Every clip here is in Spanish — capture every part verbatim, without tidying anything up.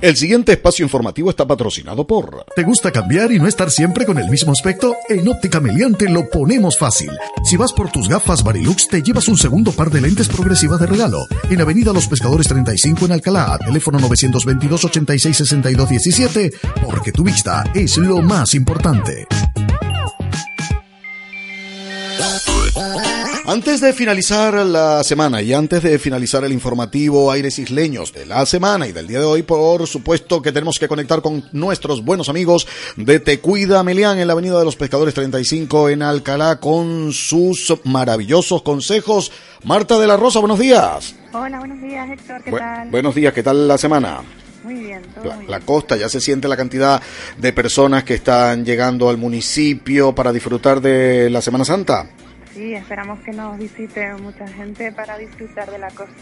El siguiente espacio informativo está patrocinado por... ¿Te gusta cambiar y no estar siempre con el mismo aspecto? En Óptica Meliante lo ponemos fácil. Si vas por tus gafas Varilux, te llevas un segundo par de lentes progresivas de regalo. En Avenida Los Pescadores treinta y cinco en Alcalá, teléfono nueve dos dos, ochenta y seis, sesenta y dos, diecisiete, porque tu vista es lo más importante. Antes de finalizar la semana y antes de finalizar el informativo Aires Isleños de la semana y del día de hoy, por supuesto que tenemos que conectar con nuestros buenos amigos de Te Cuida Melián en la Avenida de los Pescadores treinta y cinco en Alcalá con sus maravillosos consejos. Marta de la Rosa, buenos días. Hola, buenos días, Héctor, ¿qué Bu- tal? Buenos días, ¿qué tal la semana? Muy bien, todo la, bien. La costa, ya se siente la cantidad de personas que están llegando al municipio para disfrutar de la Semana Santa. Sí, esperamos que nos visite mucha gente para disfrutar de la costa.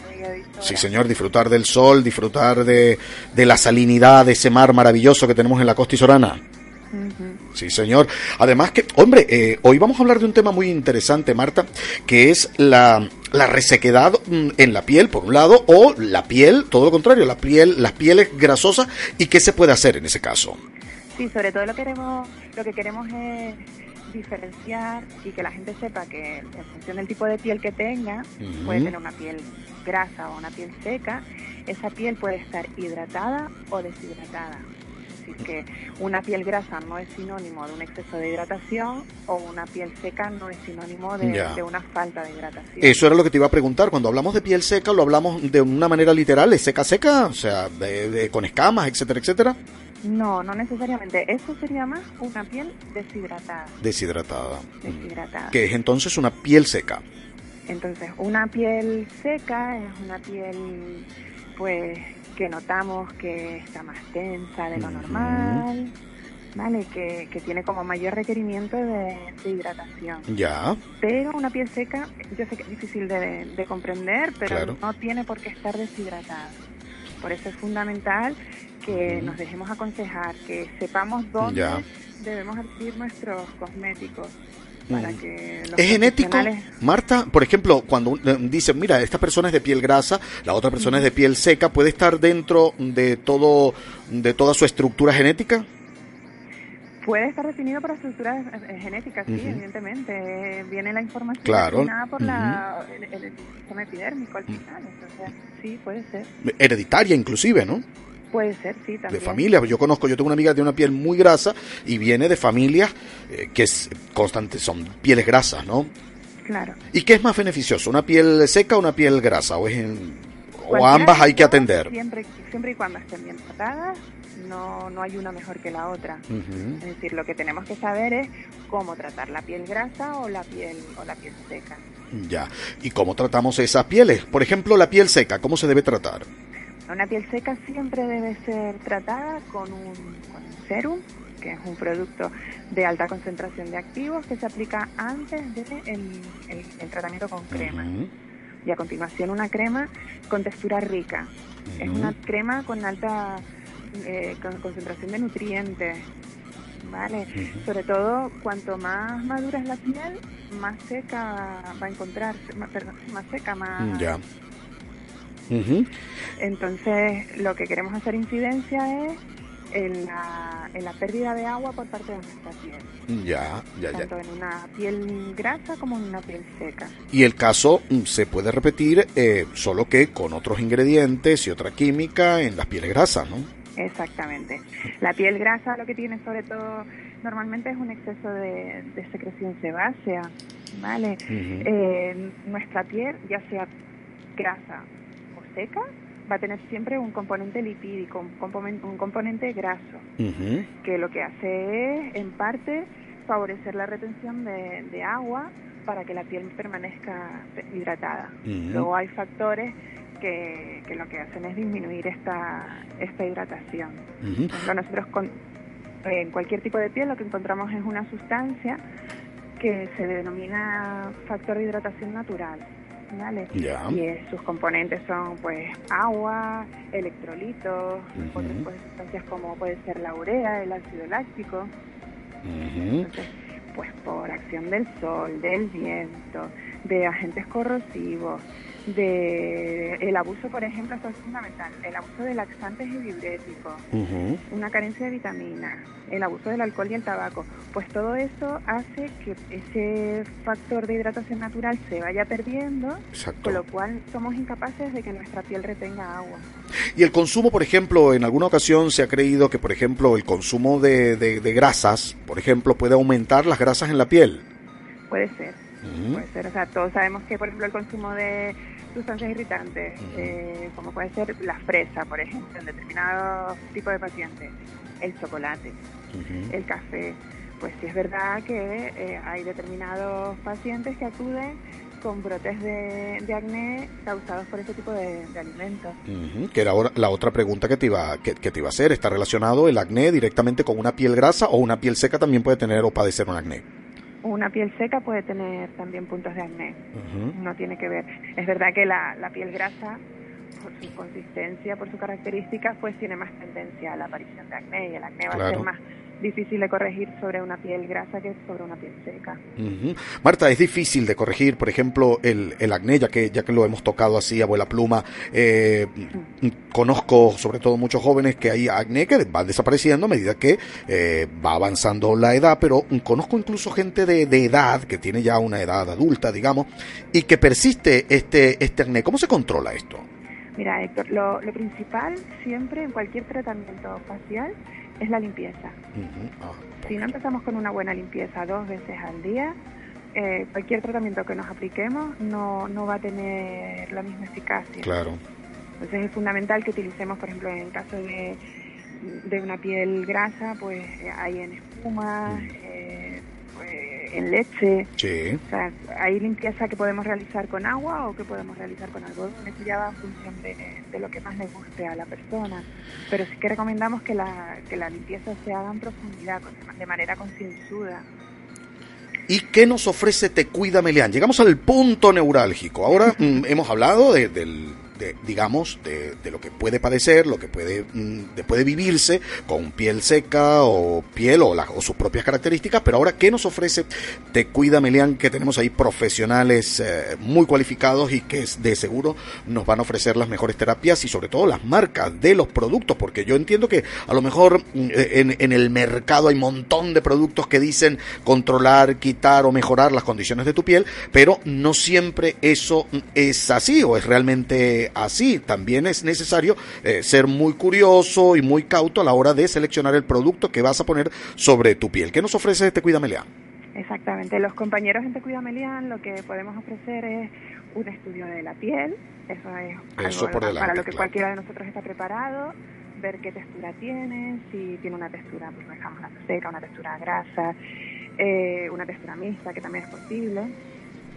Sí, señor, disfrutar del sol, disfrutar de, de la salinidad, de ese mar maravilloso que tenemos en la Costa Isorana. Uh-huh. Sí, señor. Además que, hombre, eh, hoy vamos a hablar de un tema muy interesante, Marta, que es la... la resequedad en la piel, por un lado, o la piel, todo lo contrario, la piel, las pieles grasosas, y qué se puede hacer en ese caso. Sí, sobre todo lo queremos, lo que queremos es diferenciar y que la gente sepa que en función del tipo de piel que tenga, uh-huh, puede tener una piel grasa o una piel seca, esa piel puede estar hidratada o deshidratada. Que una piel grasa no es sinónimo de un exceso de hidratación o una piel seca no es sinónimo de, de una falta de hidratación. Eso era lo que te iba a preguntar. Cuando hablamos de piel seca, ¿lo hablamos de una manera literal? ¿Es seca seca? O sea, de, de, con escamas, etcétera, etcétera. No, no necesariamente. Eso sería más una piel deshidratada. Deshidratada. Deshidratada. Que es entonces una piel seca. Entonces, una piel seca es una piel, pues... que notamos que está más tensa de lo normal, ¿vale? Que, que tiene como mayor requerimiento de, de hidratación. Ya. Pero una piel seca, yo sé que es difícil de, de comprender, pero claro, no tiene por qué estar deshidratada. Por eso es fundamental que uh-huh, nos dejemos aconsejar, que sepamos dónde ya debemos adquirir nuestros cosméticos. Para que los... ¿Es genético, Marta? Por ejemplo, cuando dicen, mira, esta persona es de piel grasa, la otra persona es de piel seca, ¿puede estar dentro de todo, de toda su estructura genética? Puede estar definido por estructuras genéticas, sí, uh-huh, evidentemente. Viene la información claro, nada por uh-huh, la, el, el sistema epidérmico al final. Entonces, sí, puede ser. Hereditaria inclusive, ¿no? Puede ser, sí, también. De familias, yo conozco, yo tengo una amiga que tiene una piel muy grasa y viene de familias eh, que es constante, son pieles grasas, ¿no? Claro. ¿Y qué es más beneficioso, una piel seca o una piel grasa? ¿O, es en, o ambas hay que atender? Siempre, siempre y cuando estén bien tratadas, no, no hay una mejor que la otra. Uh-huh. Es decir, lo que tenemos que saber es cómo tratar la piel grasa o la piel, o la piel seca. Ya, ¿y cómo tratamos esas pieles? Por ejemplo, la piel seca, ¿cómo se debe tratar? Una piel seca siempre debe ser tratada con un, con un serum, que es un producto de alta concentración de activos que se aplica antes del de el, el, el tratamiento con crema. Uh-huh. Y a continuación una crema con textura rica. Uh-huh. Es una crema con alta eh, con concentración de nutrientes, ¿vale? Uh-huh. Sobre todo, cuanto más madura es la piel, más seca va a encontrarse, más, perdón, más seca, más... Yeah. Uh-huh. Entonces, lo que queremos hacer incidencia es en la, en la pérdida de agua por parte de nuestra piel. Ya, ya, ya. Tanto en una piel grasa como en una piel seca. Y el caso se puede repetir, eh, solo que con otros ingredientes y otra química en las pieles grasas, ¿no? Exactamente. La piel grasa lo que tiene sobre todo normalmente es un exceso de, de secreción sebácea, ¿vale? Uh-huh. Eh, nuestra piel, ya sea grasa seca, va a tener siempre un componente lipídico, un componente, un componente graso, uh-huh, que lo que hace es, en parte, favorecer la retención de, de agua para que la piel permanezca hidratada. Uh-huh. Luego hay factores que, que lo que hacen es disminuir esta, esta hidratación. Uh-huh. Entonces, nosotros con, en cualquier tipo de piel lo que encontramos es una sustancia que se denomina factor de hidratación natural, ¿vale? Yeah. Y es, sus componentes son pues agua, electrolitos, uh-huh, otras pues, sustancias como puede ser la urea, el ácido láctico. Uh-huh. Entonces, pues por acción del sol, del viento, de agentes corrosivos, de el abuso, por ejemplo, esto es fundamental, el abuso de laxantes y diuréticos, uh-huh, una carencia de vitaminas, el abuso del alcohol y el tabaco, pues todo eso hace que ese factor de hidratación natural se vaya perdiendo. Exacto. Con lo cual somos incapaces de que nuestra piel retenga agua. Y el consumo, por ejemplo, en alguna ocasión se ha creído que, por ejemplo, el consumo de, de, de grasas, por ejemplo, puede aumentar las grasas en la piel. Puede ser. Uh-huh. Puede ser, o sea, todos sabemos que, por ejemplo, el consumo de sustancias irritantes, uh-huh, eh, como puede ser la fresa, por ejemplo, en determinados tipos de pacientes, el chocolate, uh-huh, el café, pues sí es verdad que eh, hay determinados pacientes que acuden con brotes de, de acné causados por ese tipo de, de alimentos. Uh-huh. Que era ahora la otra pregunta que te iba que, que te iba a hacer. ¿Está relacionado el acné directamente con una piel grasa o una piel seca también puede tener o padecer un acné? Una piel seca puede tener también puntos de acné, uh-huh, no tiene que ver. Es verdad que la, la piel grasa, por su consistencia, por su característica, pues tiene más tendencia a la aparición de acné, y el acné, claro, va a ser más difícil de corregir sobre una piel grasa que sobre una piel seca. Uh-huh. Marta, es difícil de corregir, por ejemplo, el, el acné, ya que ya que lo hemos tocado así, abuela pluma. Eh, uh-huh. Conozco, sobre todo, muchos jóvenes que hay acné que van desapareciendo a medida que eh, va avanzando la edad, pero conozco incluso gente de, de edad, que tiene ya una edad adulta, digamos, y que persiste este, este acné. ¿Cómo se controla esto? Mira, Héctor, lo, lo principal siempre en cualquier tratamiento facial es la limpieza. Uh-huh. Ah, si no empezamos con una buena limpieza dos veces al día, eh, cualquier tratamiento que nos apliquemos no, no va a tener la misma eficacia. Claro. Entonces es fundamental que utilicemos, por ejemplo, en el caso de, de una piel grasa, pues hay en espuma, uh-huh, eh, pues, en leche. Sí. O sea, hay limpieza que podemos realizar con agua o que podemos realizar con algodón. Eso ya va en función de, de lo que más le guste a la persona. Pero sí que recomendamos que la, que la limpieza se haga en profundidad, de manera concienzuda. ¿Y qué nos ofrece Te Cuida Melián? Llegamos al punto neurálgico. Ahora hemos hablado de, del... De, digamos, de, de lo que puede padecer, lo que puede, de puede vivirse con piel seca o piel o, la, o sus propias características, pero ahora, ¿qué nos ofrece Te Cuida Melián? Que tenemos ahí profesionales eh, muy cualificados y que de seguro nos van a ofrecer las mejores terapias y sobre todo las marcas de los productos, porque yo entiendo que a lo mejor en, en el mercado hay un montón de productos que dicen controlar, quitar o mejorar las condiciones de tu piel, pero no siempre eso es así o es realmente así. También es necesario eh, ser muy curioso y muy cauto a la hora de seleccionar el producto que vas a poner sobre tu piel. ¿Qué nos ofrece Te Cuida Melián? Exactamente, los compañeros en Te Cuida Melián lo que podemos ofrecer es un estudio de la piel, eso es eso algo por delante, para lo que, claro, cualquiera de nosotros está preparado, ver qué textura tiene, si tiene una textura, pues dejamos una seca, una textura grasa, eh, una textura mixta, que también es posible,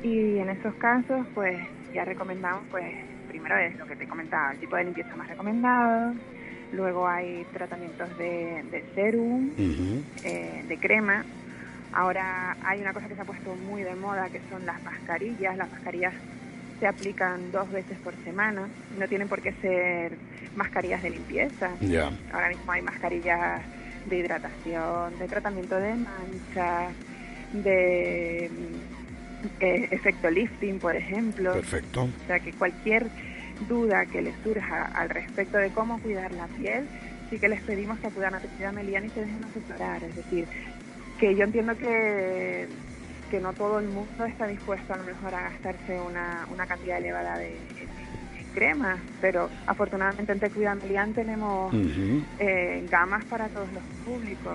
y en esos casos pues ya recomendamos, pues primero es lo que te comentaba, el tipo de limpieza más recomendado, luego hay tratamientos de, de serum, uh-huh, eh, de crema. Ahora hay una cosa que se ha puesto muy de moda, que son las mascarillas. Las mascarillas se aplican dos veces por semana, no tienen por qué ser mascarillas de limpieza. Yeah. Ahora mismo hay mascarillas de hidratación, de tratamiento de manchas, de... efecto lifting, por ejemplo. Perfecto. O sea, que cualquier duda que les surja al respecto de cómo cuidar la piel, sí que les pedimos que acudan a Te Cuida Melián y se dejen asesorar. Es decir, que yo entiendo que, que no todo el mundo está dispuesto a lo mejor a gastarse una, una cantidad elevada de, de cremas, pero afortunadamente en Te Cuida Melián tenemos, uh-huh, eh, gamas para todos los públicos.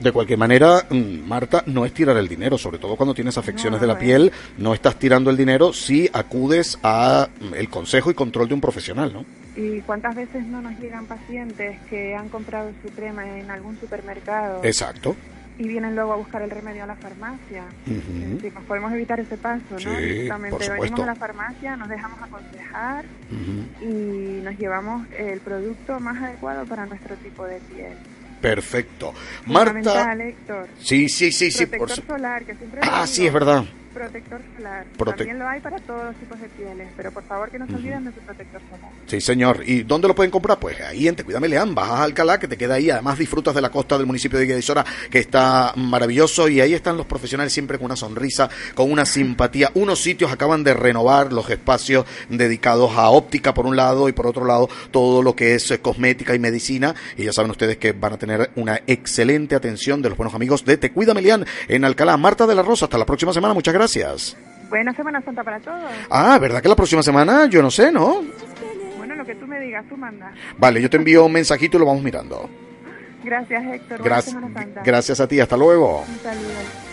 De cualquier manera, Marta, no es tirar el dinero, sobre todo cuando tienes afecciones no, no, de la es. piel, no estás tirando el dinero si acudes a el consejo y control de un profesional, ¿no? ¿Y cuántas veces no nos llegan pacientes que han comprado su crema en algún supermercado? Exacto. si vienen luego a buscar el remedio a la farmacia. Uh-huh. Sí, pues podemos evitar ese paso, ¿no? Sí, exactamente, venimos a la farmacia, nos dejamos aconsejar uh-huh. y nos llevamos el producto más adecuado para nuestro tipo de piel. Perfecto. Marta. Héctor. Sí, sí, sí, sí. Protector por... solar, que siempre. Ah, sí, es verdad. Protector solar. Prote... También lo hay para todos los tipos de pieles, pero por favor que no se olviden uh-huh. de su protector solar. Sí, señor. ¿Y dónde lo pueden comprar? Pues ahí en Te Cuida Melián, bajas a Alcalá, que te queda ahí. Además disfrutas de la costa del municipio de Guía de Isora, que está maravilloso, y ahí están los profesionales siempre con una sonrisa, con una simpatía. Unos sitios acaban de renovar los espacios dedicados a óptica por un lado y por otro lado todo lo que es cosmética y medicina, y ya saben ustedes que van a tener una excelente atención de los buenos amigos de Te Cuida Melián en Alcalá. Marta de la Rosa, hasta la próxima semana. Muchas gracias. Gracias. Buena Semana Santa para todos. Ah, ¿verdad que la próxima semana? Yo no sé, ¿no? Bueno, lo que tú me digas, tú mandas. Vale, yo te envío un mensajito y lo vamos mirando. Gracias, Héctor. Gracias, Buena Semana Santa. Gracias a ti. Hasta luego. Un saludo.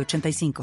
ochenta y cinco